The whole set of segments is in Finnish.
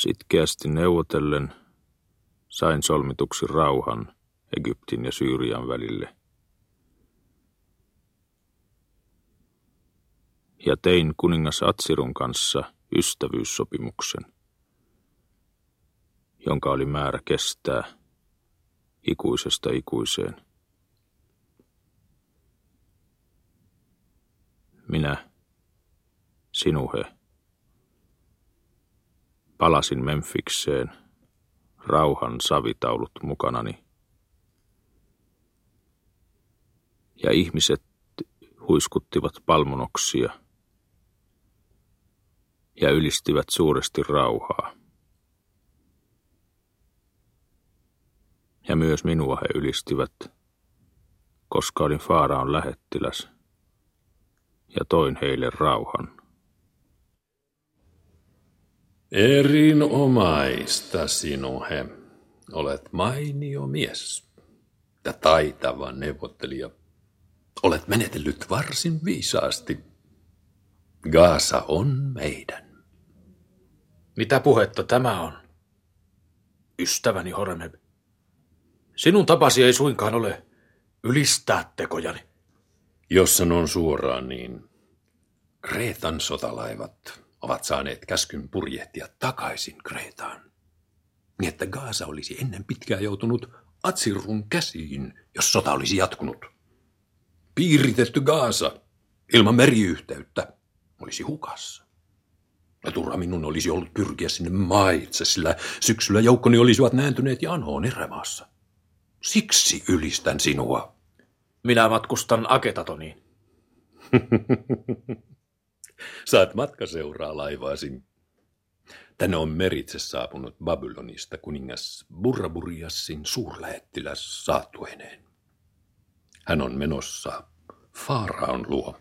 Sitkeästi neuvotellen sain solmituksi rauhan Egyptin ja Syyrian välille. Ja tein kuningas Atsirun kanssa ystävyyssopimuksen, jonka oli määrä kestää ikuisesta ikuiseen. Minä, Sinuhe, palasin Memfikseen, rauhan savitaulut mukanani. Ja ihmiset huiskuttivat palmunoksia ja ylistivät suuresti rauhaa. Ja myös minua he ylistivät, koska olin Faaraon lähettiläs ja toin heille rauhan. Erinomaista, Sinuhe. Olet mainio mies ja taitava neuvottelija. Olet menetellyt varsin viisaasti. Gaasa on meidän. Mitä puhetta tämä on? Ystäväni Horemheb, sinun tapasi ei suinkaan ole ylistää tekojani. Jos sanon suoraan, niin Kreetan sotalaivat ovat saaneet käskyn purjehtia takaisin Kreetaan, niin että Gaasa olisi ennen pitkää joutunut Atsirun käsiin, jos sota olisi jatkunut. Piiritetty Gaasa ilman meriyhteyttä olisi hukassa. Ja turha minun olisi ollut pyrkiä sinne maitse, sillä syksyllä joukkoni olisivat nääntyneet janoon erämaassa. Siksi ylistän sinua. Minä matkustan Aketatoniin. Saat matkaseuraa laivaasi. Tänne on meritse saapunut Babylonista kuningas Burraburjasin suurlähettiläs saatueneen. Hän on menossa Faaraon luo.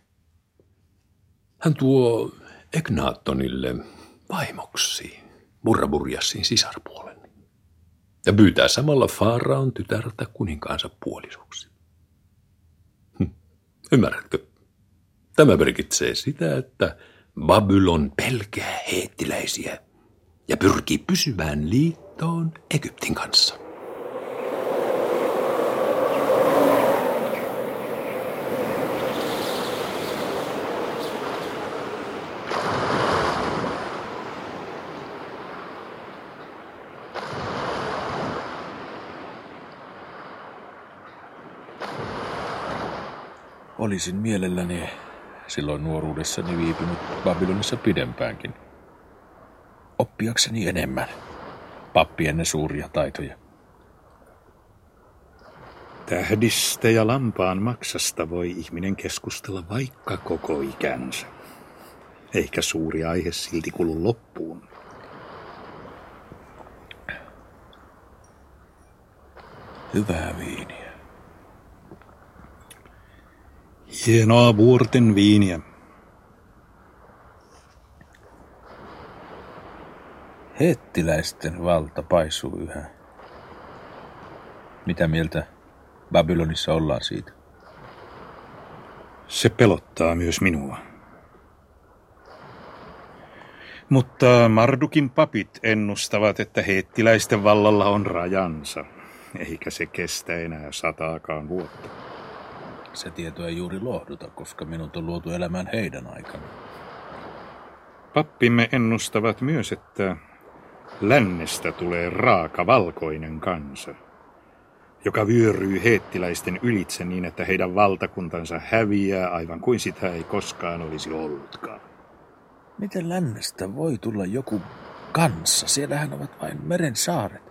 Hän tuo Ekhnatonille vaimoksi Burraburjasin sisarpuolen ja pyytää samalla Faaraon tytärtä kuninkaansa puolisoksi. Ymmärrätkö? Tämä merkitsee sitä, että Babylon pelkää heettiläisiä ja pyrkii pysyvään liittoon Egyptin kanssa. Olisin mielelläni silloin nuoruudessani viipynyt Babylonissa pidempäänkin, oppiakseni enemmän pappienne suuria taitoja. Tähdistä ja lampaan maksasta voi ihminen keskustella vaikka koko ikänsä, eikä suuri aihe silti kulu loppuun. Hyvää viiniä. Hienoa vuorten viiniä. Heettiläisten valta paisuu yhä. Mitä mieltä Babylonissa ollaan siitä? Se pelottaa myös minua. Mutta Mardukin papit ennustavat, että heettiläisten vallalla on rajansa, eikä se kestä enää 100 vuotta. Se tieto ei juuri lohduta, koska minut on luotu elämään heidän aikana. Pappimme ennustavat myös, että lännestä tulee raaka valkoinen kansa, joka vyöryy heettiläisten ylitse niin, että heidän valtakuntansa häviää aivan kuin sitä ei koskaan olisi ollutkaan. Miten lännestä voi tulla joku kansa? Siellähän ovat vain meren saaret.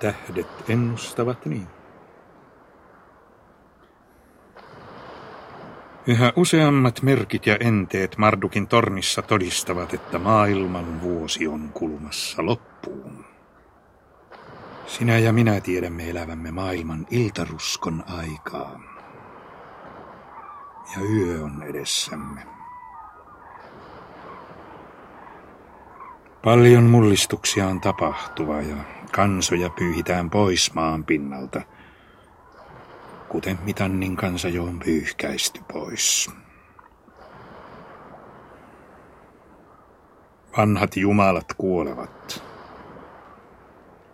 Tähdet ennustavat niin. Yhä useammat merkit ja enteet Mardukin tornissa todistavat, että maailman vuosi on kulumassa loppuun. Sinä ja minä tiedämme elävämme maailman iltaruskon aikaa. Ja yö on edessämme. Paljon mullistuksia on tapahtuva ja kansoja pyyhitään pois maan pinnalta, kuten Mitannin kansa jo on pyyhkäisty pois. Vanhat jumalat kuolevat.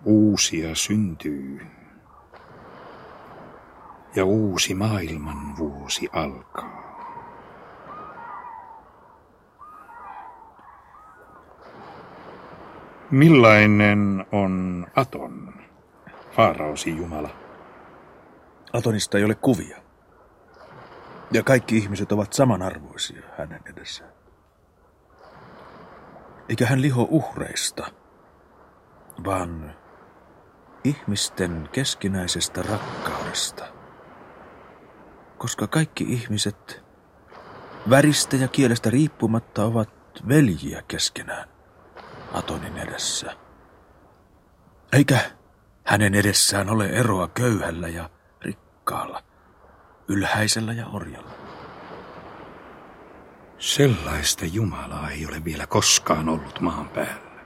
Uusia syntyy. Ja uusi maailman vuosi alkaa. Millainen on Aton, Faaraosi jumala? Atonista ei ole kuvia. Ja kaikki ihmiset ovat samanarvoisia hänen edessään. Eikä hän liho uhreista, vaan ihmisten keskinäisestä rakkaudesta. Koska kaikki ihmiset väristä ja kielestä riippumatta ovat veljiä keskenään Atonin edessä. Eikä hänen edessään ole eroa köyhällä ja rikkaalla, ylhäisellä ja orjalla. Sellaista jumalaa ei ole vielä koskaan ollut maan päällä.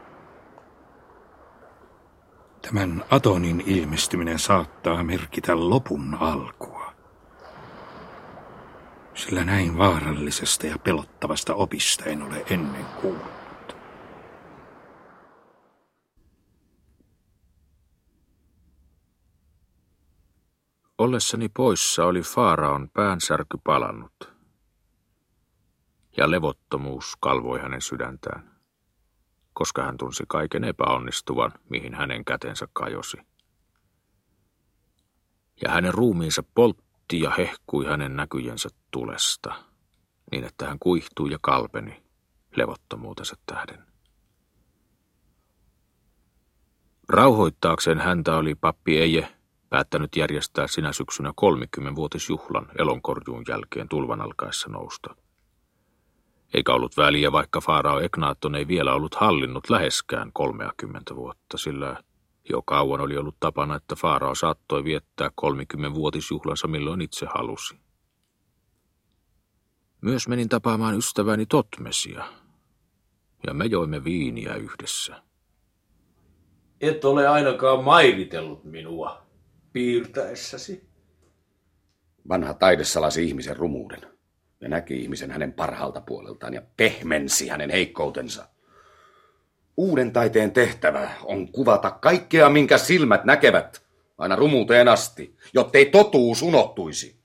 Tämän Atonin ilmestyminen saattaa merkitä lopun alkua. Sillä näin vaarallisesta ja pelottavasta opista en ole ennen kuullut. Ollessani poissa oli Faaraon päänsärky palannut. Ja levottomuus kalvoi hänen sydäntään, koska hän tunsi kaiken epäonnistuvan, mihin hänen kätensä kajosi. Ja hänen ruumiinsa poltti ja hehkui hänen näkyjensä tulesta, niin että hän kuihtui ja kalpeni levottomuutensa tähden. Rauhoittaakseen häntä oli pappi Eje päättänyt järjestää sinä syksynä 30-vuotisjuhlan elonkorjuun jälkeen tulvan alkaessa nousta. Eikä ollut väliä, vaikka Farao Ekhnaton ei vielä ollut hallinnut läheskään 30 vuotta, sillä jo kauan oli ollut tapana, että Farao saattoi viettää 30-vuotisjuhlansa milloin itse halusi. Myös menin tapaamaan ystäväni Thotmesia, ja me joimme viiniä yhdessä. Et ole ainakaan mairitellut minua piirtäessäsi. Vanha taide salasi ihmisen rumuuden. Ja näki ihmisen hänen parhaalta puoleltaan ja pehmensi hänen heikkoutensa. Uuden taiteen tehtävä on kuvata kaikkea, minkä silmät näkevät, aina rumuuteen asti, jottei totuus unohtuisi.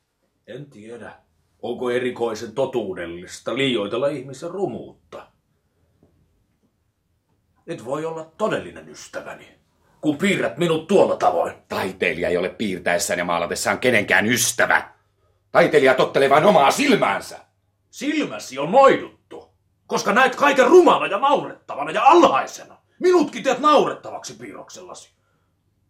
En tiedä, onko erikoisen totuudellista liioitella ihmisen rumuutta. Et voi olla todellinen ystäväni, kun piirrät minut tuolla tavoin. Taiteilija ei ole piirtäessään ja maalatessaan kenenkään ystävä. Taiteilija tottelee vain omaa silmäänsä. Silmäsi on moiduttu, koska näet kaiken rumana ja naurettavana ja alhaisena. Minutkin teet naurettavaksi piirroksellasi.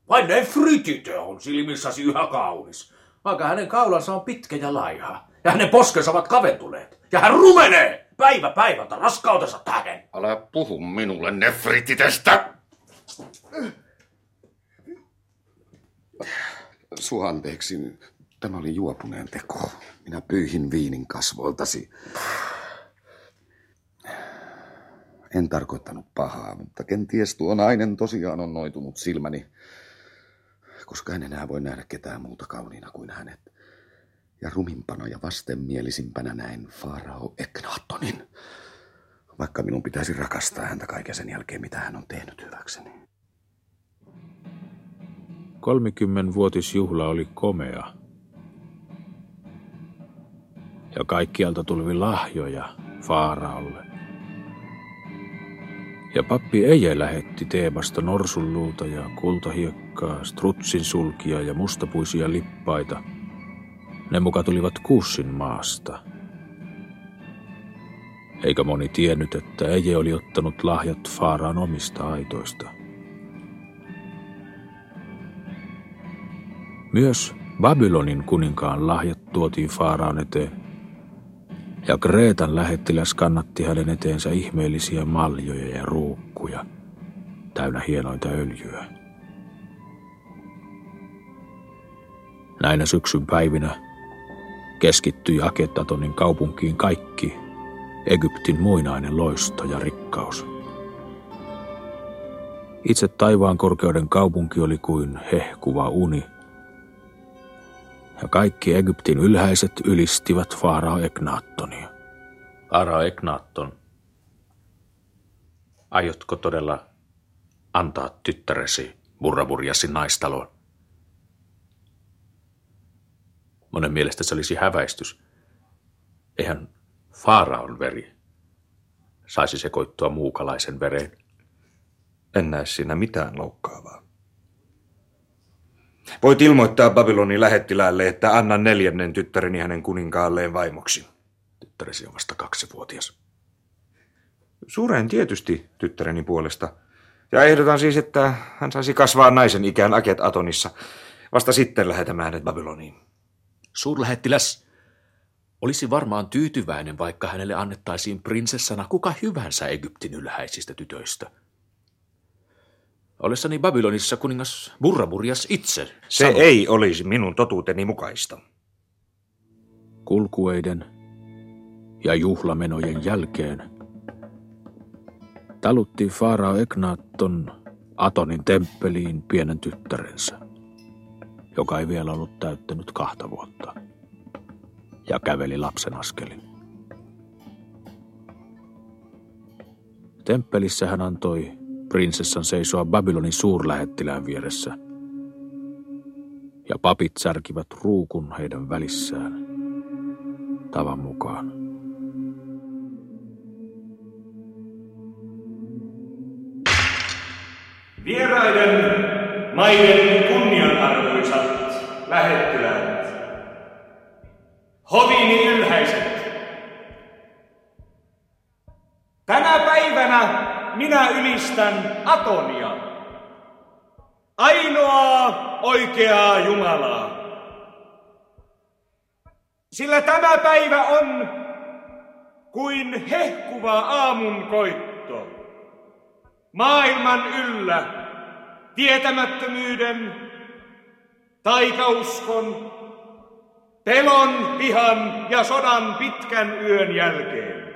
Vain Nefertiti on silmissäsi yhä kaunis, vaikka hänen kaulansa on pitkä ja laiha. Ja hänen poskensa ovat kaventuneet. Ja hän rumenee päivä päivältä raskautensa tähden. Älä puhu minulle Nefertitistä. Sua anteeksi. Tämä oli juopuneen teko. Minä pyyhin viinin kasvoiltasi. En tarkoittanut pahaa, mutta kenties tuo nainen tosiaan on noitunut silmäni, koska en enää voi nähdä ketään muuta kauniina kuin hänet. Ja rumimpana ja vastenmielisimpänä näin Farao Ekhnatonin, vaikka minun pitäisi rakastaa häntä kaiken sen jälkeen, mitä hän on tehnyt hyväkseni. 30-vuotisjuhla oli komea. Ja kaikkialta tuli lahjoja Faaraolle. Ja pappi Eje lähetti Thebasta norsunluuta ja kultahiekkaa, strutsin sulkia ja mustapuisia lippaita. Ne muka tulivat Kuussin maasta. Eikä moni tiennyt, että Eje oli ottanut lahjat Faaraan omista aitoista. Myös Babylonin kuninkaan lahjat tuotiin Faaraan eteen. Ja Kreetan lähettiläs kannatti hänen eteensä ihmeellisiä maljoja ja ruukkuja, täynnä hienointa öljyä. Näinä syksyn päivinä keskittyi Aketatonin kaupunkiin kaikki Egyptin muinainen loisto ja rikkaus. Itse taivaan korkeuden kaupunki oli kuin hehkuva uni. Ja kaikki Egyptin ylhäiset ylistivät Farao Ekhnatonia. Farao Ekhnaton Aiotko todella antaa tyttäresi Burraburjasin naistaloon? Monen mielestä se olisi häväistys. Eihän Faaraon veri saisi sekoittua muukalaisen vereen. En näe siinä mitään loukkaavaa. Voit ilmoittaa Babylonin lähettiläälle, että annan 4. tyttäreni hänen kuninkaalleen vaimoksi. Tyttäresi on vasta 2-vuotias. Suureen tietysti tyttäreni puolesta. Ja ehdotan siis, että hän saisi kasvaa naisen ikään Aketatonissa. Vasta sitten lähetämme hänet Babyloniin. Suurlähettiläs olisi varmaan tyytyväinen, vaikka hänelle annettaisiin prinsessana kuka hyvänsä Egyptin ylhäisistä tytöistä. Olessani Babylonissa kuningas Burraburjas itse. Se sanoi, ei olisi minun totuuteni mukaista. Kulkueiden ja juhlamenojen jälkeen talutti Farao Ekhnaton Atonin temppeliin pienen tyttärensä, joka ei vielä ollut täyttänyt 2 vuotta, ja käveli lapsen askelin. Temppelissä hän antoi prinsessan seisoa Babylonin suurlähettilään vieressä, ja papit särkivät ruukun heidän välissään tavan mukaan. Vieraiden maiden kunnianarvoisat lähettiläät, hovini ylhäiset. Tänä päivänä minä ylistän Atonia, ainoaa oikeaa Jumalaa. Sillä tämä päivä on kuin hehkuva aamunkoitto maailman yllä tietämättömyyden, taikauskon, pelon, vihan ja sodan pitkän yön jälkeen.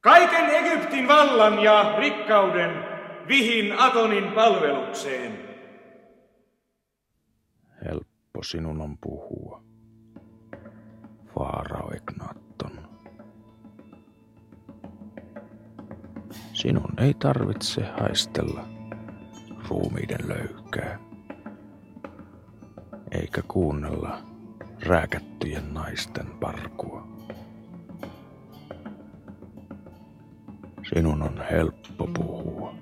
Kaiken Egyptin vallan ja rikkauden vihin Atonin palvelukseen. Helppo sinun on puhua, Farao Ekhnaton. Sinun ei tarvitse haistella ruumiiden löykää, eikä kuunnella rääkättyjen naisten parkua. Sinun on helppo puhua,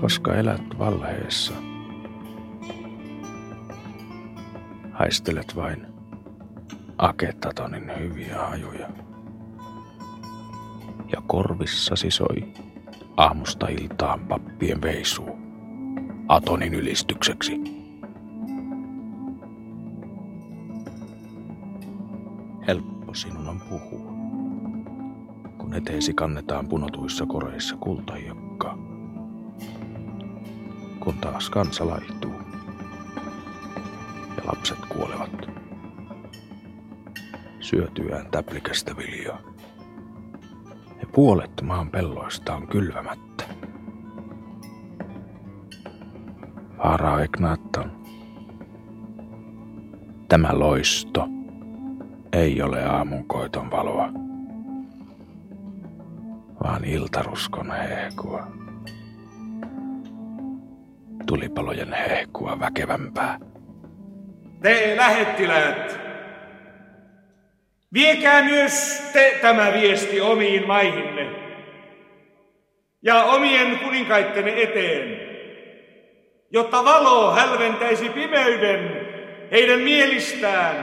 koska elät valheessa. Haistelet vain Aketatonin hyviä hajuja. Ja korvissasi soi aamusta iltaan pappien veisuu Atonin ylistykseksi. Helppo sinun on puhua, kun eteesi kannetaan punotuissa koreissa kultahiekkaa. Kun taas kansa laihtuu ja lapset kuolevat syötyään täplikästä viljaa. Puolet maan pelloista on kylvämättä. Farao Ekhnaton, tämä loisto ei ole aamunkoiton valoa, vaan iltaruskon hehkua. Tulipalojen hehkua väkevämpää. Te lähettiläät! Viekää myös te tämä viesti omiin maihinne ja omien kuninkaittenne eteen, jotta valo hälventäisi pimeyden heidän mielistään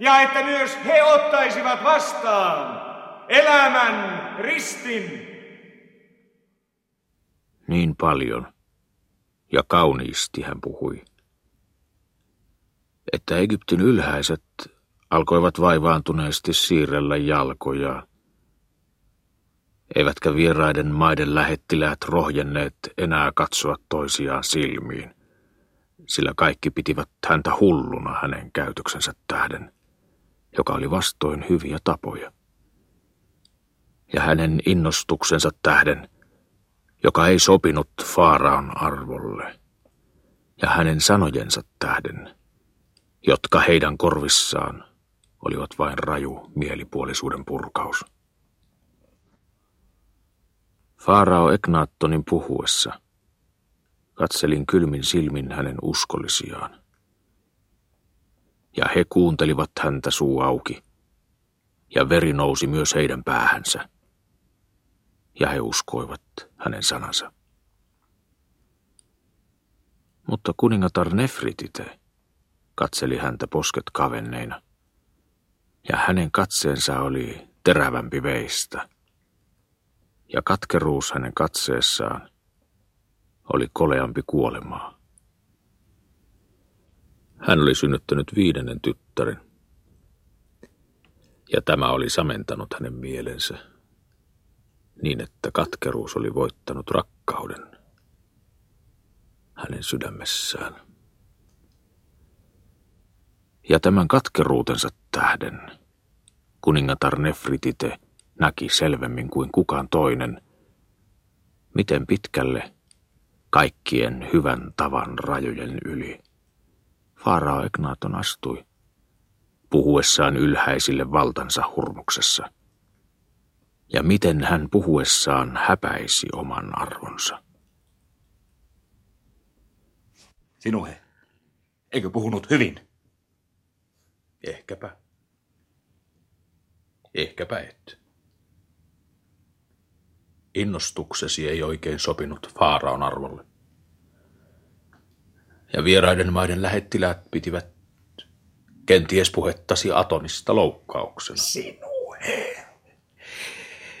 ja että myös he ottaisivat vastaan elämän ristin. Niin paljon ja kauniisti hän puhui, että Egyptin ylhäiset alkoivat vaivaantuneesti siirrellä jalkoja, eivätkä vieraiden maiden lähettiläät rohjenneet enää katsoa toisiaan silmiin, sillä kaikki pitivät häntä hulluna hänen käytöksensä tähden, joka oli vastoin hyviä tapoja, ja hänen innostuksensa tähden, joka ei sopinut Faaraon arvolle, ja hänen sanojensa tähden, jotka heidän korvissaan olivat vain raju mielipuolisuuden purkaus. Farao Ekhnatonin puhuessa katselin kylmin silmin hänen uskollisiaan. Ja he kuuntelivat häntä suu auki, ja veri nousi myös heidän päähänsä, ja he uskoivat hänen sanansa. Mutta kuningatar Nefertite katseli häntä posket kavenneina, ja hänen katseensa oli terävämpi veistä, ja katkeruus hänen katseessaan oli koleampi kuolemaa. Hän oli synnyttänyt 5. tyttären, ja tämä oli samentanut hänen mielensä, niin että katkeruus oli voittanut rakkauden hänen sydämessään. Ja tämän katkeruutensa tähden kuningatar Nefertite näki selvemmin kuin kukaan toinen, miten pitkälle kaikkien hyvän tavan rajojen yli Farao Ekhnaton astui, puhuessaan ylhäisille valtansa hurmuksessa, ja miten hän puhuessaan häpäisi oman arvonsa. Sinuhe, eikö puhunut hyvin? Ehkäpä. Ehkäpä et. Innostuksesi ei oikein sopinut Faaraon arvolle. Ja vieraiden maiden lähettiläät pitivät kenties puhettasi Atonista loukkauksena.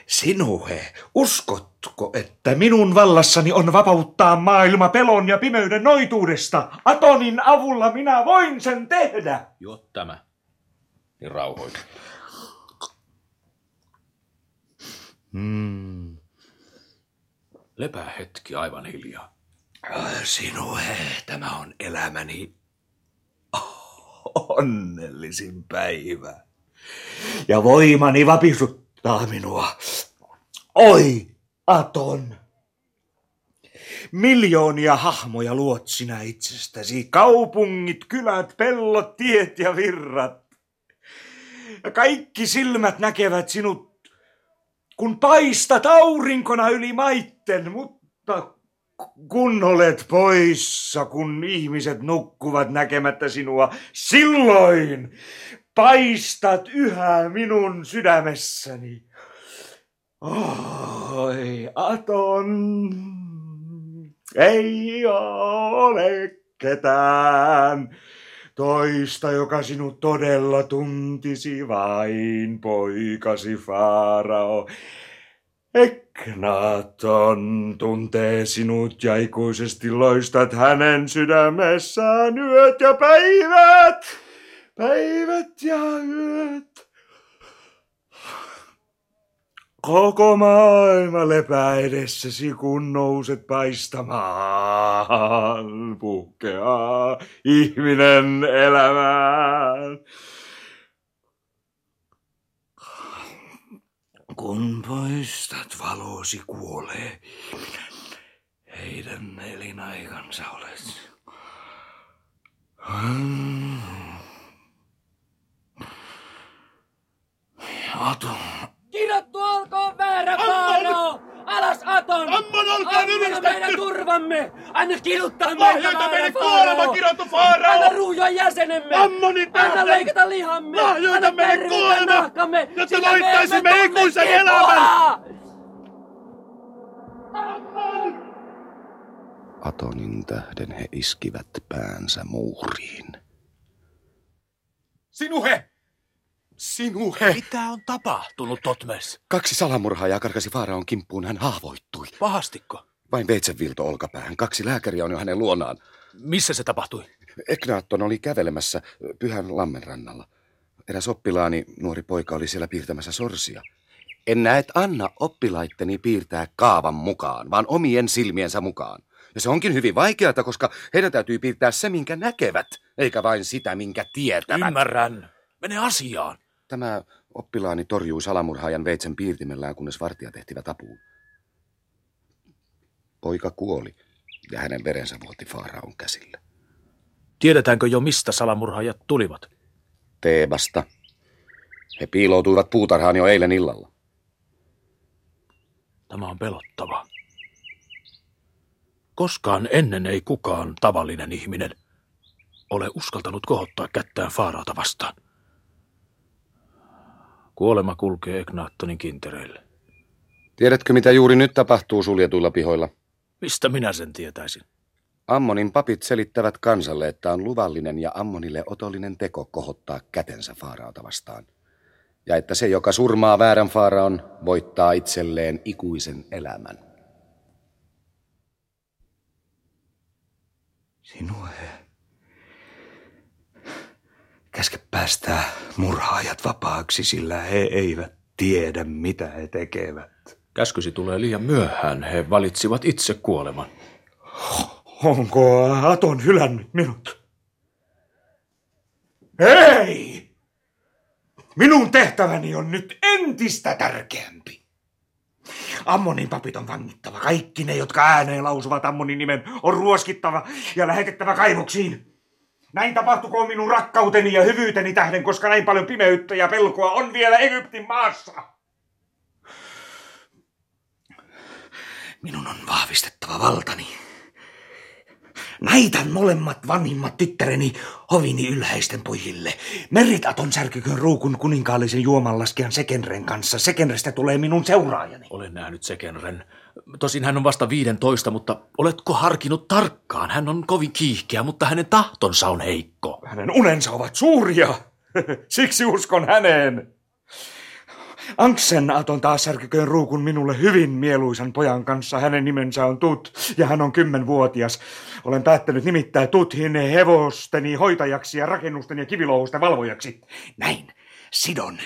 Sinuhe, uskotko, että minun vallassani on vapauttaa maailma pelon ja pimeyden noituudesta? Atonin avulla minä voin sen tehdä! Juo tämä, niin rauhoitut. Lepää hetki aivan hiljaa. Sinuhe, tämä on elämäni onnellisin päivä. Ja voimani vapisuttaa minua. Oi, Aton! Miljoonia hahmoja luot sinä itsestäsi. Kaupungit, kylät, pellot, tiet ja virrat. Ja kaikki silmät näkevät sinut, kun paistat aurinkona yli maitten, mutta kun olet poissa, kun ihmiset nukkuvat näkemättä sinua, silloin paistat yhä minun sydämessäni. Oi, Aton, ei ole ketään toista, joka sinut todella tuntisi, vain poikasi Farao. Ekhnaton tuntee sinut ja ikuisesti loistat hänen sydämessään yöt ja päivät, päivät ja yöt. Koko maailma lepää edessäsi, kun nouset paistamaan, puhkeaa ihminen elämään. Kun poistat valosi, kuolee heidän elinaikansa olet. Aton. Kirottu olkoon väärä Farao! Alas Aton! Ammon, olkaa ylistetty! Anna meidän turvamme! Anna kiluttaa meitä väärä Farao! Anna ruujoa jäsenemme! Ammonin tähden! Anna leikata lihamme! Lahjoita meidän kuolemme! Jotta voittaisimme ikuisen elämän! Ammon! Atonin tähden he iskivät päänsä muuriin. Sinuhe! Sinuhe! Mitä on tapahtunut, Thotmes? 2 salamurhaajaa karkasi Faaraon kimppuun, hän haavoittui. Pahastiko? Vain veitsenvilto olkapäähän. 2 lääkäriä on jo hänen luonaan. Missä se tapahtui? Ekhnaton oli kävelemässä Pyhän Lammen rannalla. Eräs oppilaani, nuori poika, oli siellä piirtämässä sorsia. En näet anna oppilaitteni piirtää kaavan mukaan, vaan omien silmiensä mukaan. Ja se onkin hyvin vaikeata, koska heidän täytyy piirtää se, minkä näkevät, eikä vain sitä, minkä tietävät. Ymmärrän. Mene asiaan. Tämä oppilaani torjui salamurhaajan veitsen piirtimellään, kunnes vartijat ehtivät apuun. Poika kuoli, ja hänen verensä vuoti Faaraon käsillä. Tiedetäänkö jo, mistä salamurhaajat tulivat? Thebasta, He piiloutuivat puutarhaan jo eilen illalla. Tämä on pelottava. Koskaan ennen ei kukaan tavallinen ihminen ole uskaltanut kohottaa kättään Faraota vastaan. Kuolema kulkee Ekhnatonin kintereille. Tiedätkö, mitä juuri nyt tapahtuu suljetuilla pihoilla? Mistä minä sen tietäisin? Ammonin papit selittävät kansalle, että on luvallinen ja Ammonille otollinen teko kohottaa kätensä Faaraota vastaan. Ja että se, joka surmaa väärän Faaraon, voittaa itselleen ikuisen elämän. Sinuhe, käske päästää murhaajat vapaaksi, sillä he eivät tiedä, mitä he tekevät. Käskysi tulee liian myöhään. He valitsivat itse kuoleman. Onko Aton hylännyt minut? Ei! Minun tehtäväni on nyt entistä tärkeämpi. Ammonin papit on vangittava. Kaikki ne, jotka ääneen lausuvat Ammonin nimen, on ruoskittava ja lähetettävä kaivoksiin. Näin tapahtukoon minun rakkauteni ja hyvyyteni tähden, koska näin paljon pimeyttä ja pelkoa on vielä Egyptin maassa. Minun on vahvistettava valtani. Näitän molemmat vanhimmat tyttäreni hovini ylhäisten pojille. Meritaton särkyköön ruukun kuninkaallisen juomanlaskijan Sekenren kanssa. Sekenrestä tulee minun seuraajani. Olen nähnyt Sekenren. Tosin hän on vasta 15, mutta oletko harkinnut tarkkaan? Hän on kovin kiihkeä, mutta hänen tahtonsa on heikko. Hänen unensa ovat suuria. Siksi uskon häneen. Anksen Aton taas särkyköön ruukun minulle hyvin mieluisan pojan kanssa. Hänen nimensä on Tut ja hän on 10-vuotias. Olen päättänyt nimittää Tuthin hevosteni hoitajaksi ja rakennusten ja kivilouhosten valvojaksi. Näin sidon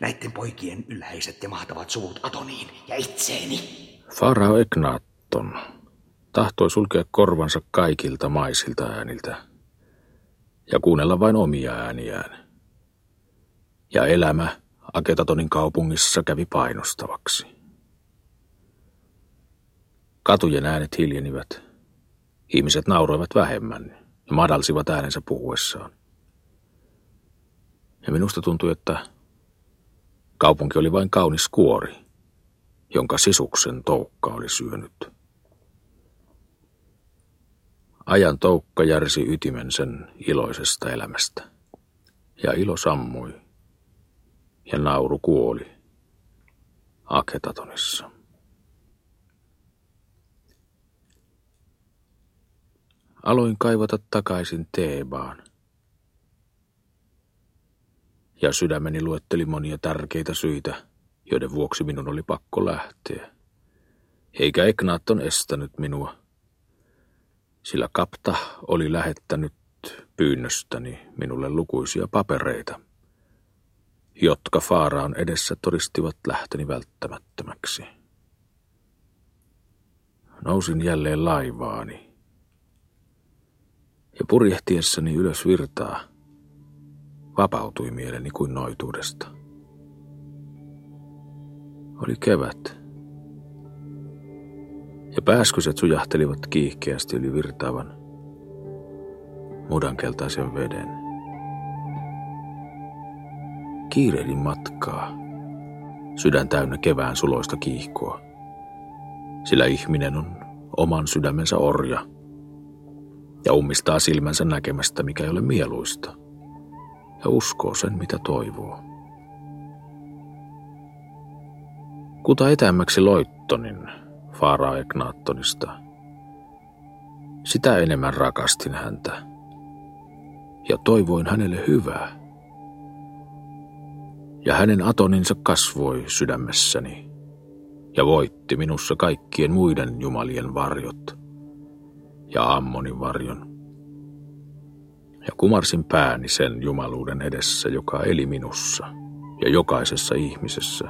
näiden poikien ylhäiset ja mahtavat suvut Atoniin ja itseeni. Farao Ekhnaton tahtoi sulkea korvansa kaikilta maisilta ääniltä ja kuunnella vain omia ääniään. Ja elämä Aketatonin kaupungissa kävi painostavaksi. Katujen äänet hiljenivät. Ihmiset nauroivat vähemmän ja madalsivat äänensä puhuessaan. Ja minusta tuntui, että kaupunki oli vain kaunis kuori, jonka sisuksen toukka oli syönyt. Ajan toukka järsi ytimen sen iloisesta elämästä. Ja ilo sammui. Ja nauru kuoli Aketatonissa. Aloin kaivata takaisin Thebaan. Ja sydämeni luetteli monia tärkeitä syitä, joiden vuoksi minun oli pakko lähteä. Eikä Ekhnaton estänyt minua, sillä Kaptah oli lähettänyt pyynnöstäni minulle lukuisia papereita, jotka Faaraan edessä todistivat lähtöni välttämättömäksi. Nousin jälleen laivaani ja purjehtiessani ylös virtaa vapautui mieleni kuin noituudesta. Oli kevät ja pääskyset sujahtelivat kiihkeästi yli virtaavan mudankeltaisen veden. Kiirehdin matkaa, sydän täynnä kevään suloista kiihkoa, sillä ihminen on oman sydämensä orja ja ummistaa silmänsä näkemästä, mikä ei ole mieluista, ja uskoo sen, mitä toivoo. Kuta etäämmäksi loittonin Farao Ekhnatonista, sitä enemmän rakastin häntä ja toivoin hänelle hyvää. Ja hänen Atoninsa kasvoi sydämessäni ja voitti minussa kaikkien muiden jumalien varjot ja Ammonin varjon. Ja kumarsin pääni sen jumaluuden edessä, joka eli minussa ja jokaisessa ihmisessä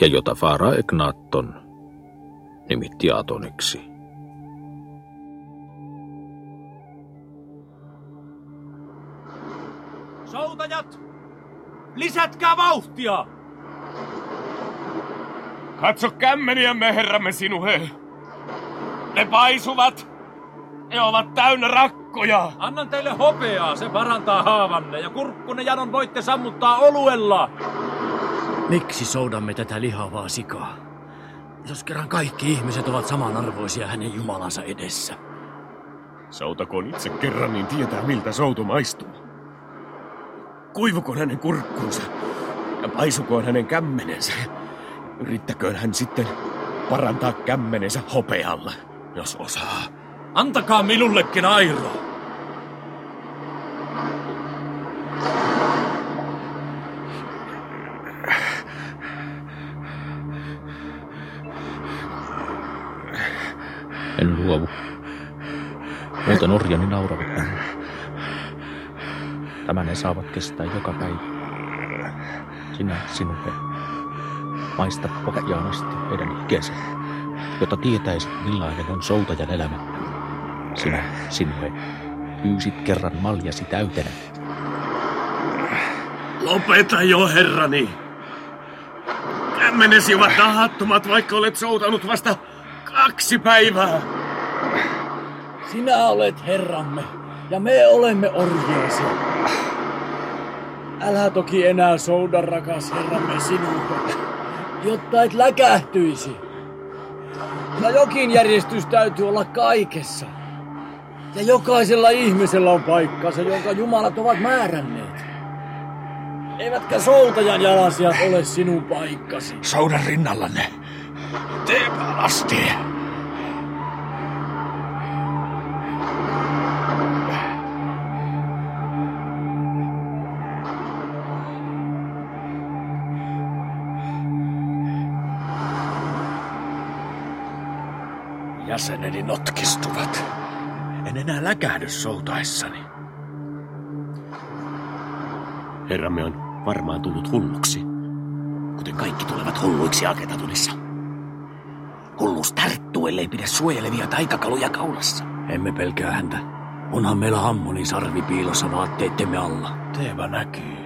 ja jota Farao Ekhnaton nimitti Atoniksi. Soutajat! Lisätkää vauhtia! Katso kämmeniämme, herramme Sinuhe. Ne paisuvat. Ne ovat täynnä rakkautta. kurkkuja! Annan teille hopeaa, se parantaa haavanne, ja kurkkunne janon voitte sammuttaa oluella! Miksi soudamme tätä lihavaa sikaa? Jos kerran kaikki ihmiset ovat samanarvoisia hänen jumalansa edessä. Soutakoon itse kerran, niin tietää miltä soutu maistuu. Kuivukoon hänen kurkkunsa ja paisukoon hänen kämmenensä. Yrittäköön hän sitten parantaa kämmenensä hopealla, jos osaa. Antakaa minullekin airo! En luovu. Muuten orjani nauravat tähän. Tämän ne saavat kestää joka päivä. Sinä, Sinuhe, maista pohjaan asti heidän ikänsä, jotta tietäisit millainen on soutajan elämä. Sinä, Sinuhe, pyysit kerran maljasi täytenä. Lopeta jo, herrani! Kämmenesi ovat tahattomat, vaikka olet soutanut vasta 2 päivää. Sinä olet herramme, ja me olemme orjeesi. Älä toki enää souda, rakas herramme, Sinuhe, jotta et läkähtyisi. Ja jokin järjestys täytyy olla kaikessa. Ja jokaisella ihmisellä on paikkansa, jonka jumalat ovat määränneet. Eivätkä soutajan jalasijat ole sinun paikkasi. Soudan rinnallanne. Teepä lastie. Jäseneni notkistuvat. En enää läkähdy soutaessani. Herramme on varmaan tullut hulluksi, kuten kaikki tulevat hulluiksi Aketatonissa. Hulluus tarttuu, ellei pidä suojelevia taikakaluja kaulassa. Emme pelkää häntä. Onhan meillä Ammonin sarvi piilossa vaatteittemme alla. Theba näkyy.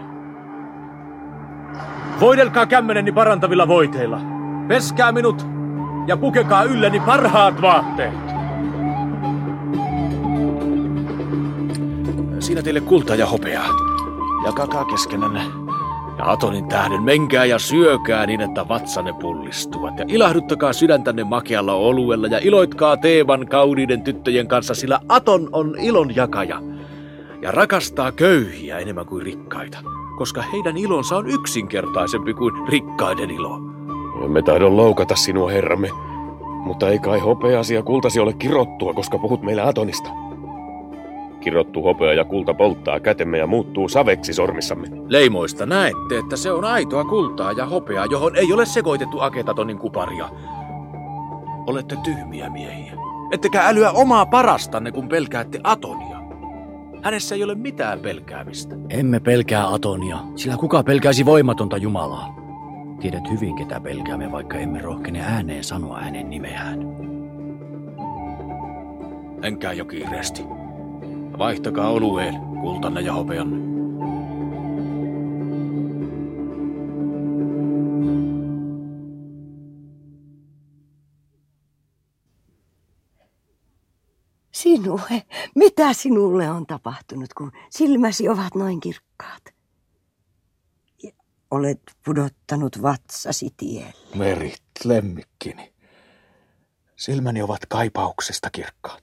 Voidelkaa kämmeneni parantavilla voiteilla. Peskää minut ja pukekaa ylleni parhaat vaatteet. Siinä teille kultaa ja hopeaa. Jakakaa keskenänne. Ja Atonin tähden menkää ja syökää niin, että vatsanne pullistuvat. Ja ilahduttakaa sydäntänne makealla oluella ja iloitkaa Theban kauniiden tyttöjen kanssa, sillä Aton on ilon jakaja. Ja rakastaa köyhiä enemmän kuin rikkaita, koska heidän ilonsa on yksinkertaisempi kuin rikkaiden ilo. Emme taidon loukata sinua, herramme, mutta ei kai hopeasi ja kultasi ole kirottua, koska puhut meille Atonista. Kirottu hopea ja kulta polttaa kätemme ja muuttuu saveksi sormissamme. Leimoista näette, että se on aitoa kultaa ja hopeaa, johon ei ole sekoitettu Aketatonin kuparia. Olette tyhmiä miehiä. Ettekä älyä omaa parastanne, kun pelkäätte Atonia. Hänessä ei ole mitään pelkäämistä. Emme pelkää Atonia, sillä kuka pelkäisi voimatonta Jumalaa? Tiedät hyvin, ketä pelkäämme, vaikka emme rohkene ääneen sanoa hänen nimeään. Enkää jo kiireesti. Vaihtakaa olueen, kultanne ja hopeanne. Sinuhe, mitä sinulle on tapahtunut, kun silmäsi ovat noin kirkkaat? Olet pudottanut vatsasi tielle. Merit, lemmikkini. Silmäni ovat kaipauksesta kirkkaat.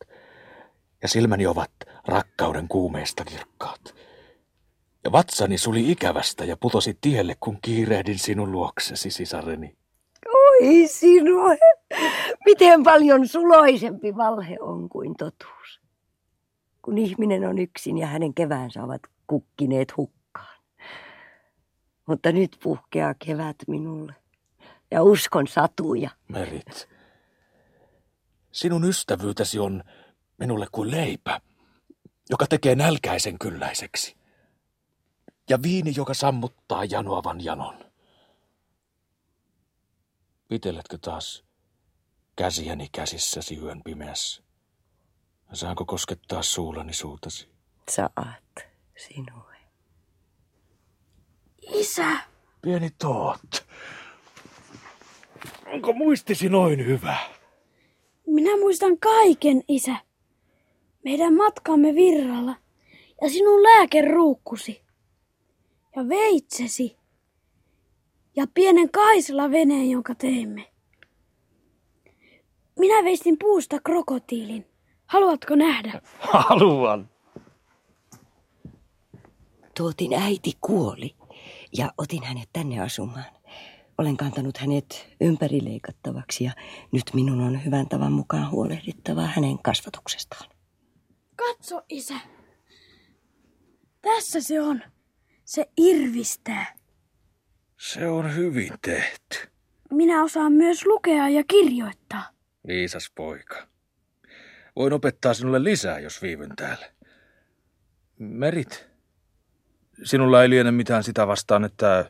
Ja silmäni ovat rakkauden kuumeista kirkkaat. Ja vatsani suli ikävästä ja putosi tielle, kun kiirehdin sinun luoksesi, sisareni. Oi sinua! Miten paljon suloisempi valhe on kuin totuus. Kun ihminen on yksin ja hänen keväänsä ovat kukkineet hukkaan. Mutta nyt puhkeaa kevät minulle ja uskon satuja. Merit, sinun ystävyytesi on minulle kuin leipä, joka tekee nälkäisen kylläiseksi. Ja viini, joka sammuttaa janoavan janon. Piteletkö taas käsiäni käsissäsi yön pimeässä? Saanko koskettaa suullani suutasi? Saat, Sinuhe. Isä! Pieni Thot. Onko muistisi noin hyvä? Minä muistan kaiken, isä. meidän matkamme virralla ja sinun lääkeruukkusi ja veitsesi ja pienen kaiselaveneen, jonka teimme. Minä veistin puusta krokotiilin. Haluatko nähdä? Haluan. Thotin äiti kuoli ja otin hänet tänne asumaan. Olen kantanut hänet ympärileikattavaksi ja nyt minun on hyvän tavan mukaan huolehdittava hänen kasvatuksestaan. Katso, isä. Tässä se on. Se irvistää. Se on hyvin tehty. Minä osaan myös lukea ja kirjoittaa. Viisas poika. Voin opettaa sinulle lisää, jos viivyn täällä. Merit, sinulla ei liene mitään sitä vastaan, että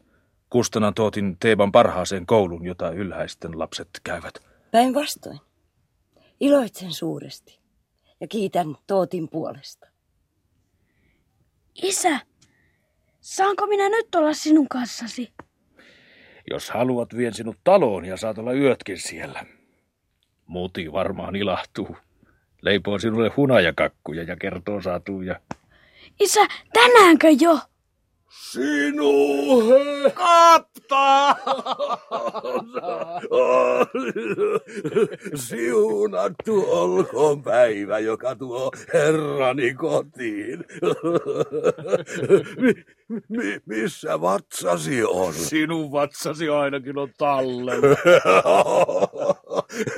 kustannan Thotin Theban parhaaseen koulun, jota ylhäisten lapset käyvät. Päinvastoin. Iloitsen suuresti ja kiitän Thotin puolesta. Isä, saanko minä nyt olla sinun kanssasi? Jos haluat, vien sinut taloon ja saat olla yötkin siellä. Muti varmaan ilahtuu. Leipoo sinulle hunajakakkuja ja kertoo saatuja. Isä, tänäänkö jo? Sinuhe! Kaptah! Siunattu olkoon päivä, joka tuo herrani kotiin. Missä vatsasi on? Sinun vatsasi ainakin on tallella.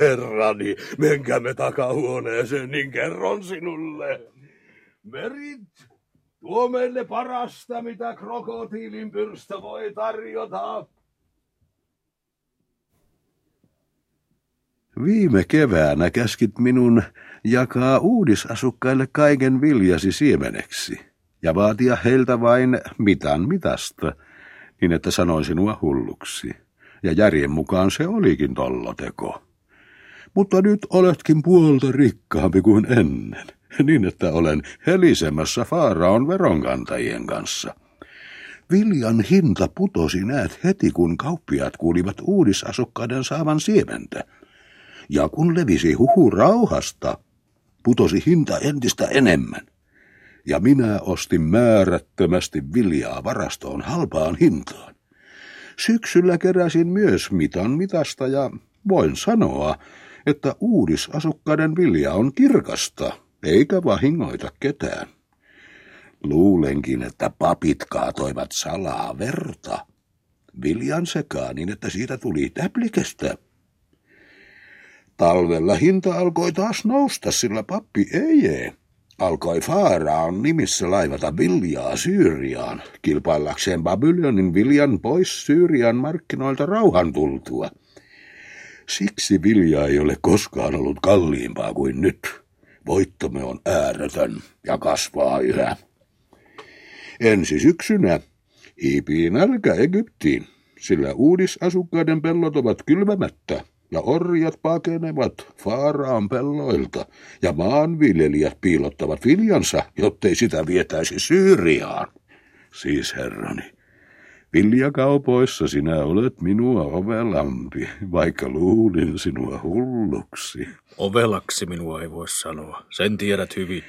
Herrani, menkäämme takahuoneeseen, niin kerron sinulle. Merit! Tuo meille parasta, mitä krokotiilin pyrstö voi tarjota. Viime keväänä käskit minun jakaa uudisasukkaille kaiken viljasi siemeneksi ja vaatia heiltä vain mitan mitasta, niin että sanoin sinua hulluksi. Ja järjen mukaan se olikin tolloteko. Mutta nyt oletkin puolta rikkaampi kuin ennen. Niin, että olen helisemässä Faaraon veronkantajien kanssa. Viljan hinta putosi näet heti, kun kauppiaat kuulivat uudisasukkaiden saavan siementä. Ja kun levisi huhu rauhasta, putosi hinta entistä enemmän. Ja minä ostin määrättömästi viljaa varastoon halpaan hintaan. Syksyllä keräsin myös mitan mitasta ja voin sanoa, että uudisasukkaiden vilja on kirkasta. Eikä vahingoita ketään. Luulenkin, että papit kaatoivat salaa verta. Viljan sekaan niin, että siitä tuli täplikestä. Talvella hinta alkoi taas nousta, sillä pappi Eje alkoi Faaraon nimissä laivata viljaa Syyriaan, kilpaillakseen Babylonin viljan pois Syyrian markkinoilta rauhan tultua. Siksi vilja ei ole koskaan ollut kalliimpaa kuin nyt. Voittomme on ääretön ja kasvaa yhä. Ensi syksynä hiipii nälkä Egyptiin, sillä uudisasukkaiden pellot ovat kylmämättä ja orjat pakenevat Faaraon pelloilta ja maanviljelijät piilottavat viljansa, jottei sitä vietäisi Syyriaan. Siis herrani, viljakaupoissa sinä olet minua ovelampi, vaikka luulin sinua hulluksi. Ovelaksi minua ei voi sanoa, sen tiedät hyvin.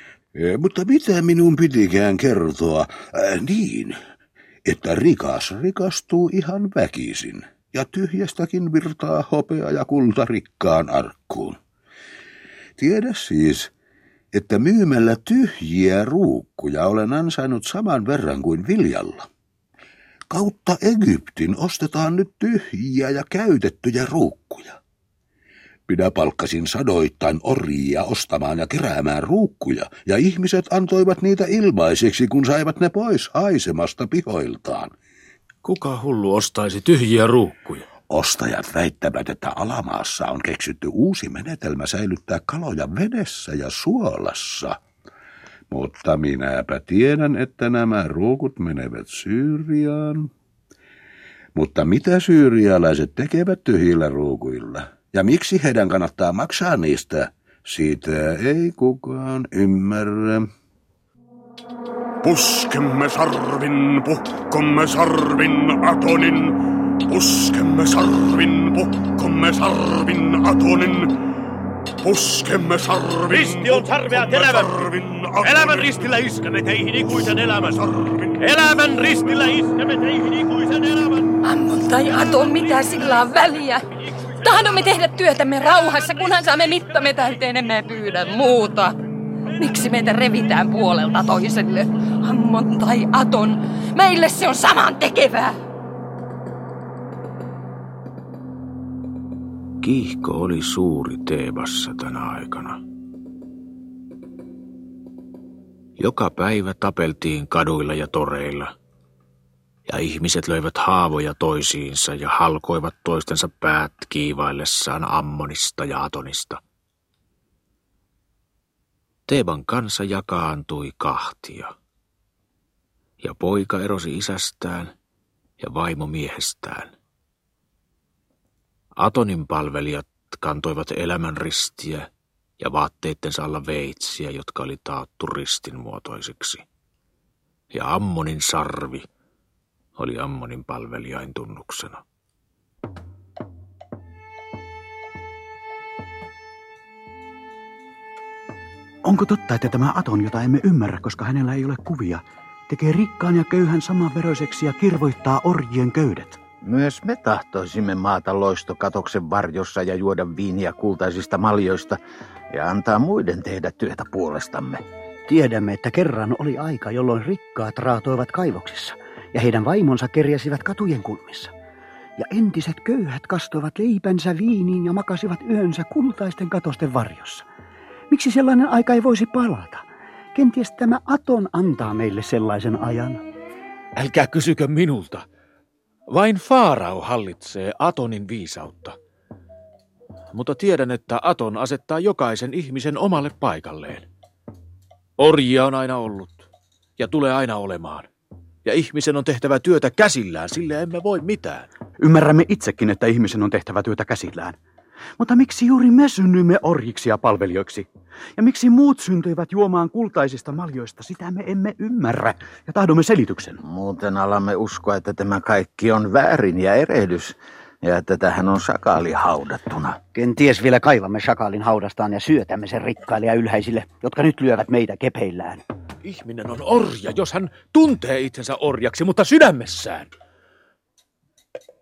Mutta mitä minun pitikään kertoa? Niin, että rikas rikastuu ihan väkisin ja tyhjästäkin virtaa hopea ja kulta rikkaan arkkuun. Tiedä siis, että myymällä tyhjiä ruukkuja olen ansainnut saman verran kuin viljalla. Kautta Egyptin ostetaan nyt tyhjiä ja käytettyjä ruukkuja. Minä palkkasin sadoittain orjia ostamaan ja keräämään ruukkuja, ja ihmiset antoivat niitä ilmaiseksi, kun saivat ne pois haisemasta pihoiltaan. Kuka hullu ostaisi tyhjiä ruukkuja? Ostajat väittävät, että alamaassa on keksitty uusi menetelmä säilyttää kaloja vedessä ja suolassa. Mutta minäpä tiedän, että nämä ruukut menevät Syyriaan. Mutta mitä syyrialaiset tekevät tyhjillä ruukuilla? Ja miksi heidän kannattaa maksaa niistä? Siitä ei kukaan ymmärrä. Puskemme sarvin Atonin. Puskemme sarvin, puhkomme sarvin Atonin. Puskemme sarvin. Risti on sarvea terävän. Elämän ristillä iskemme teihin ikuisen elämän. Elämän ristillä iskemme teihin ikuisen elämän. Ammon tai Aton, mitä sillä on väliä? Tahdomme tehdä työtämme rauhassa, kunhan saamme mittamme täyteen, emme pyydä muuta. Miksi meitä revitään puolelta toiselle? Ammon tai Aton, meille se on samantekevää. Kiihko oli suuri Thebassa tänä aikana. Joka päivä tapeltiin kaduilla ja toreilla, ja ihmiset löivät haavoja toisiinsa ja halkoivat toistensa päät kiivaillessaan Ammonista ja Atonista. Theban kansa jakaantui kahtia, ja poika erosi isästään ja vaimo miehestään. Atonin palvelijat kantoivat elämän ristiä ja vaatteittensa alla veitsiä, jotka oli taattu ristin muotoisiksi. Ja Ammonin sarvi oli Ammonin palvelijain tunnuksena. Onko totta, että tämä Aton, jota emme ymmärrä, koska hänellä ei ole kuvia, tekee rikkaan ja köyhän samanveroiseksi ja kirvoittaa orjien köydet? Myös me tahtoisimme maata loistokatoksen varjossa ja juoda viiniä kultaisista maljoista ja antaa muiden tehdä työtä puolestamme. Tiedämme, että kerran oli aika, jolloin rikkaat raatoivat kaivoksissa ja heidän vaimonsa kerjäsivät katujen kulmissa. Ja entiset köyhät kastoivat leipänsä viiniin ja makasivat yönsä kultaisten katosten varjossa. Miksi sellainen aika ei voisi palata? Kenties tämä Aton antaa meille sellaisen ajan. Älkää kysykö minulta. Vain Farao hallitsee Atonin viisautta. Mutta tiedän, että Aton asettaa jokaisen ihmisen omalle paikalleen. Orjia on aina ollut ja tulee aina olemaan. Ja ihmisen on tehtävä työtä käsillään, sillä emme voi mitään. Ymmärrämme itsekin, että ihmisen on tehtävä työtä käsillään. Mutta miksi juuri me synnyimme orjiksi ja palvelijoiksi? Ja miksi muut syntyivät juomaan kultaisista maljoista? Sitä me emme ymmärrä ja tahdomme selityksen. Muuten alamme uskoa, että tämä kaikki on väärin ja erehdys ja että tähän on sakaali haudattuna. Kenties vielä kaivamme sakaalin haudastaan ja syötämme sen rikkaille ja ylhäisille, jotka nyt lyövät meitä kepeillään. Ihminen on orja, jos hän tuntee itsensä orjaksi, mutta sydämessään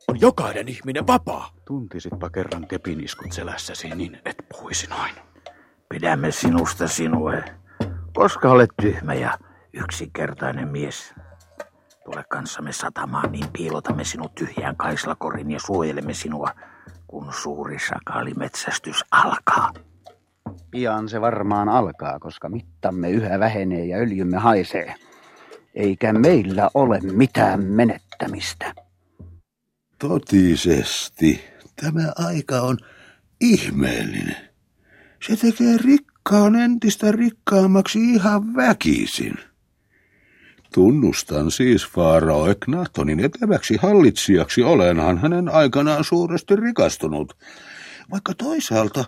on jokainen ihminen vapaa. Tuntisitpa kerran kepin iskut selässäsi, niin et puhuisi noin. Pidämme sinusta, Sinuhe, koska olet tyhmä ja yksinkertainen mies. Tule kanssamme satamaan, niin piilotamme sinut tyhjään kaislakorin ja suojelemme sinua, kun suuri sakaalimetsästys alkaa. Pian se varmaan alkaa, koska mittamme yhä vähenee ja öljymme haisee. Eikä meillä ole mitään menettämistä. Totisesti, tämä aika on ihmeellinen. Se tekee rikkaan entistä rikkaammaksi ihan väkisin. Tunnustan siis Farao Ekhnatonin eteväksi hallitsijaksi, olenhan hänen aikanaan suuresti rikastunut. Vaikka toisaalta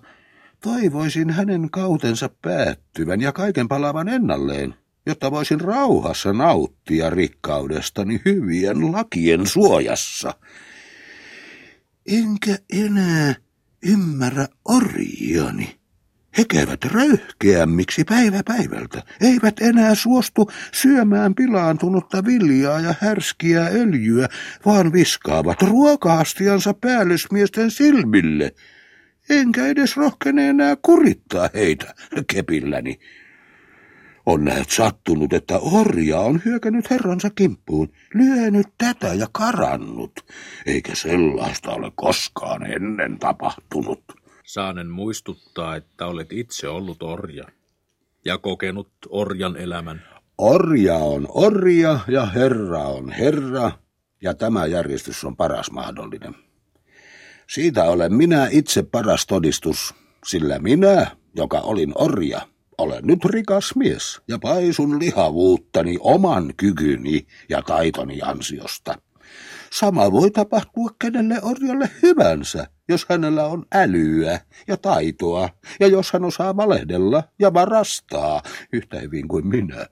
toivoisin hänen kautensa päättyvän ja kaiken palaavan ennalleen, jotta voisin rauhassa nauttia rikkaudestani hyvien lakien suojassa. Enkä enää ymmärrä orjani. He käyvät röyhkeämmiksi päivä päivältä. Eivät enää suostu syömään pilaantunutta viljaa ja härskiä öljyä, vaan viskaavat ruoka-astiansa päällysmiesten silmille. Enkä edes rohkene enää kurittaa heitä kepilläni. On näet sattunut, että orja on hyökännyt herransa kimppuun, lyönyt tätä ja karannut, eikä sellaista ole koskaan ennen tapahtunut. Saanen muistuttaa, että olet itse ollut orja ja kokenut orjan elämän. Orja on orja ja herra on herra, ja tämä järjestys on paras mahdollinen. Siitä olen minä itse paras todistus, sillä minä, joka olin orja, olen nyt rikas mies ja paisun lihavuuttani oman kykyni ja taitoni ansiosta. Sama voi tapahtua kenelle orjalle hyvänsä, jos hänellä on älyä ja taitoa ja jos hän osaa valehdella ja varastaa yhtä hyvin kuin minä.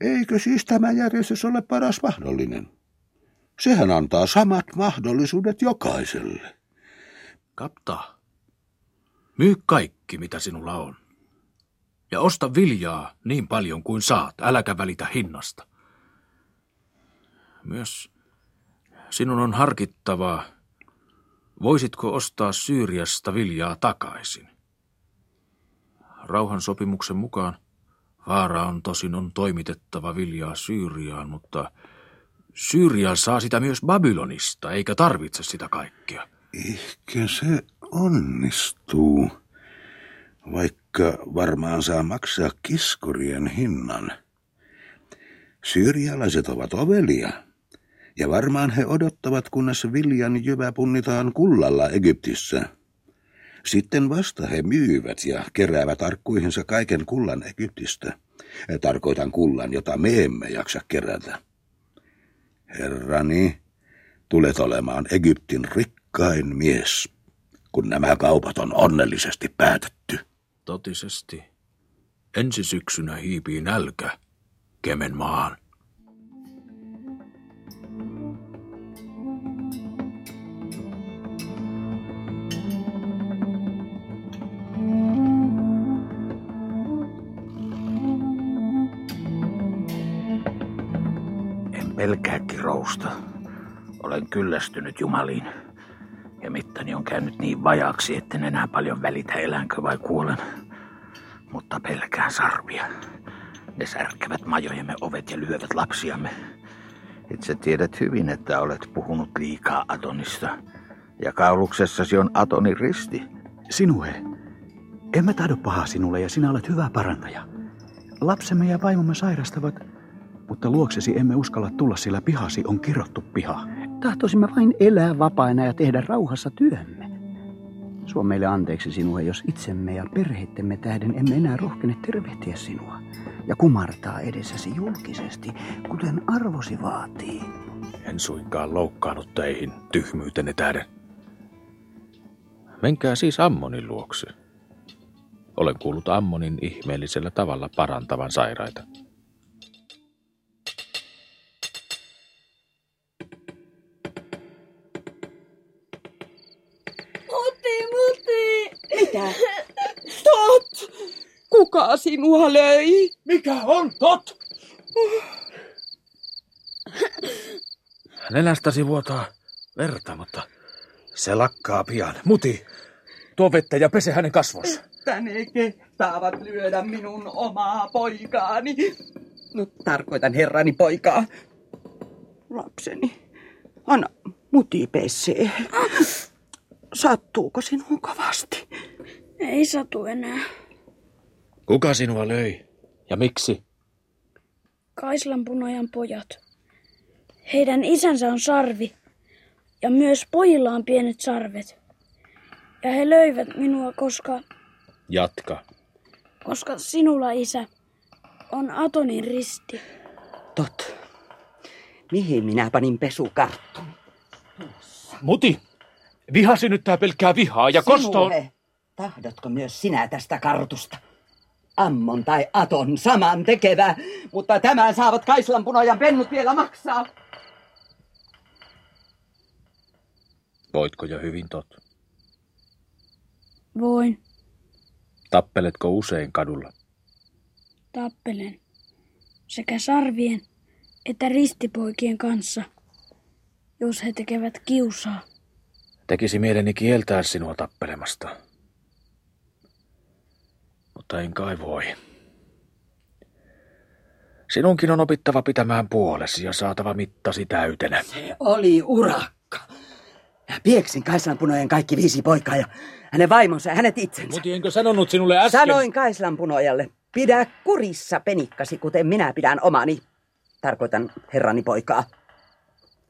Eikö siis tämä järjestys ole paras mahdollinen? Sehän antaa samat mahdollisuudet jokaiselle. Kaptah, Myy kaikki, mitä sinulla on. Ja osta viljaa niin paljon kuin saat, äläkä välitä hinnasta. Myös sinun on harkittavaa, voisitko ostaa Syyriasta viljaa takaisin. Rauhansopimuksen mukaan Faraon tosin on toimitettava viljaa Syyriaan, mutta Syyria saa sitä myös Babylonista, eikä tarvitse sitä kaikkea. Ehkä se onnistuu, vaikka varmaan saa maksaa kiskurien hinnan. Syyrialaiset ovat ovelia, ja varmaan he odottavat, kunnes viljan jyvä punnitaan kullalla Egyptissä. Sitten vasta he myyvät ja keräävät arkkuihinsa kaiken kullan Egyptistä. Tarkoitan kullan, jota me emme jaksa kerätä. Herrani, tulet olemaan Egyptin rikkain mies, kun nämä kaupat on onnellisesti päätetty. Totisesti. Ensi syksynä hiipii nälkä Kemenmaan. Pelkää kirousta. Olen kyllästynyt jumaliin. Ja mittani on käynyt niin vajaaksi, etten enää paljon välitä elänkö vai kuolen. Mutta pelkään sarvia. Ne särkevät majojemme ovet ja lyövät lapsiamme. Itse tiedät hyvin, että olet puhunut liikaa Atonista. Ja kauluksessasi on Atonin risti. Sinuhe, emme tahdo pahaa sinulle ja sinä olet hyvä parantaja. Lapsemme ja vaimomme sairastavat, mutta luoksesi emme uskalla tulla, sillä pihasi on kirottu piha. Tahtoisimme vain elää vapaina ja tehdä rauhassa työmme. Suo meille anteeksi, Sinuhe, jos itsemme ja perheittemme tähden emme enää rohkene tervehtiä sinua ja kumartaa edessäsi julkisesti, kuten arvosi vaatii. En suinkaan loukkaanut teihin tyhmyytenne tähden. Menkää siis Ammonin luokse. Olen kuullut Ammonin ihmeellisellä tavalla parantavan sairaita. Mitä? Tot! Kuka sinua löi? Mikä on Tot? Nenästäsi vuotaa verta, mutta se lakkaa pian. Muti, tuo vettä ja pese hänen kasvonsa. Että ne kehtaavat lyödä minun omaa poikaani. No, tarkoitan herrani poikaa. Lapseni, anna Muti pesee. Sattuuko sinuun kovasti? Ei satu enää. Kuka sinua löi? Ja miksi? Kaislanpunojan pojat. Heidän isänsä on sarvi. Ja myös pojilla on pienet sarvet. Ja he löivät minua, koska... Jatka. Koska sinulla, isä, on Atonin risti. Tot. Mihin minä panin pesukarttoni? Muti! Vihasi nyt tää pelkkää vihaa ja kostoon... Sinuhe, tahdotko myös sinä tästä kartusta? Ammon tai Aton saman tekevä, mutta tämän saavat kaislanpunojan pennut vielä maksaa. Voitko jo hyvin, Tot? Voin. Tappeletko usein kadulla? Tappelen. Sekä sarvien että ristipoikien kanssa, jos he tekevät kiusaa. Tekisi mieleni kieltää sinua tappelemasta. Mutta en kai voi. Sinunkin on opittava pitämään puolesi ja saatava mittasi täytenä. Se oli urakka. Pieksin kaislanpunojen kaikki 5 poikaa ja hänen vaimonsa ja hänet itsensä. Muti, enkö sanonut sinulle äsken? Sanoin kaislanpunojalle, pidä kurissa penikkasi, kuten minä pidän omani. Tarkoitan herrani poikaa.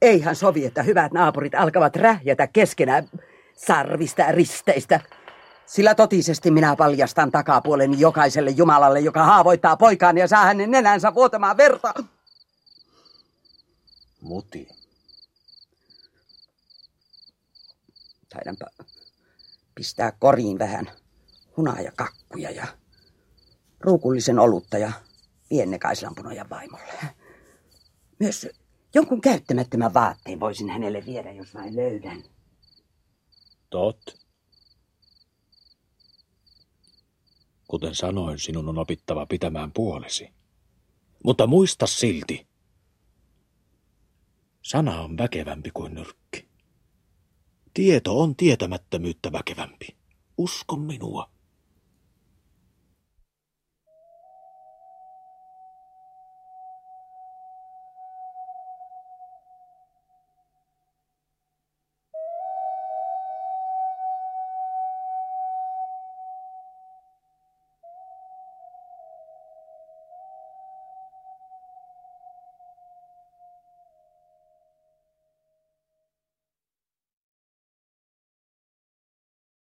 Eihän sovi, että hyvät naapurit alkavat rähjätä keskenään sarvista ja risteistä. Sillä totisesti minä paljastan takapuoleni jokaiselle jumalalle, joka haavoittaa poikaan ja saa hänen nenänsä vuotamaan verta. Muti. Taidanpa pistää koriin vähän hunajakakkuja ja ruukullisen olutta ja vien ne kaislanpunojan vaimolle. Myös... jonkun käyttämättömän vaatteen voisin hänelle viedä, jos vain löydän. Tot. Kuten sanoin, sinun on opittava pitämään puolesi. Mutta muista silti. Sana on väkevämpi kuin nyrkki. Tieto on tietämättömyyttä väkevämpi. Usko minua.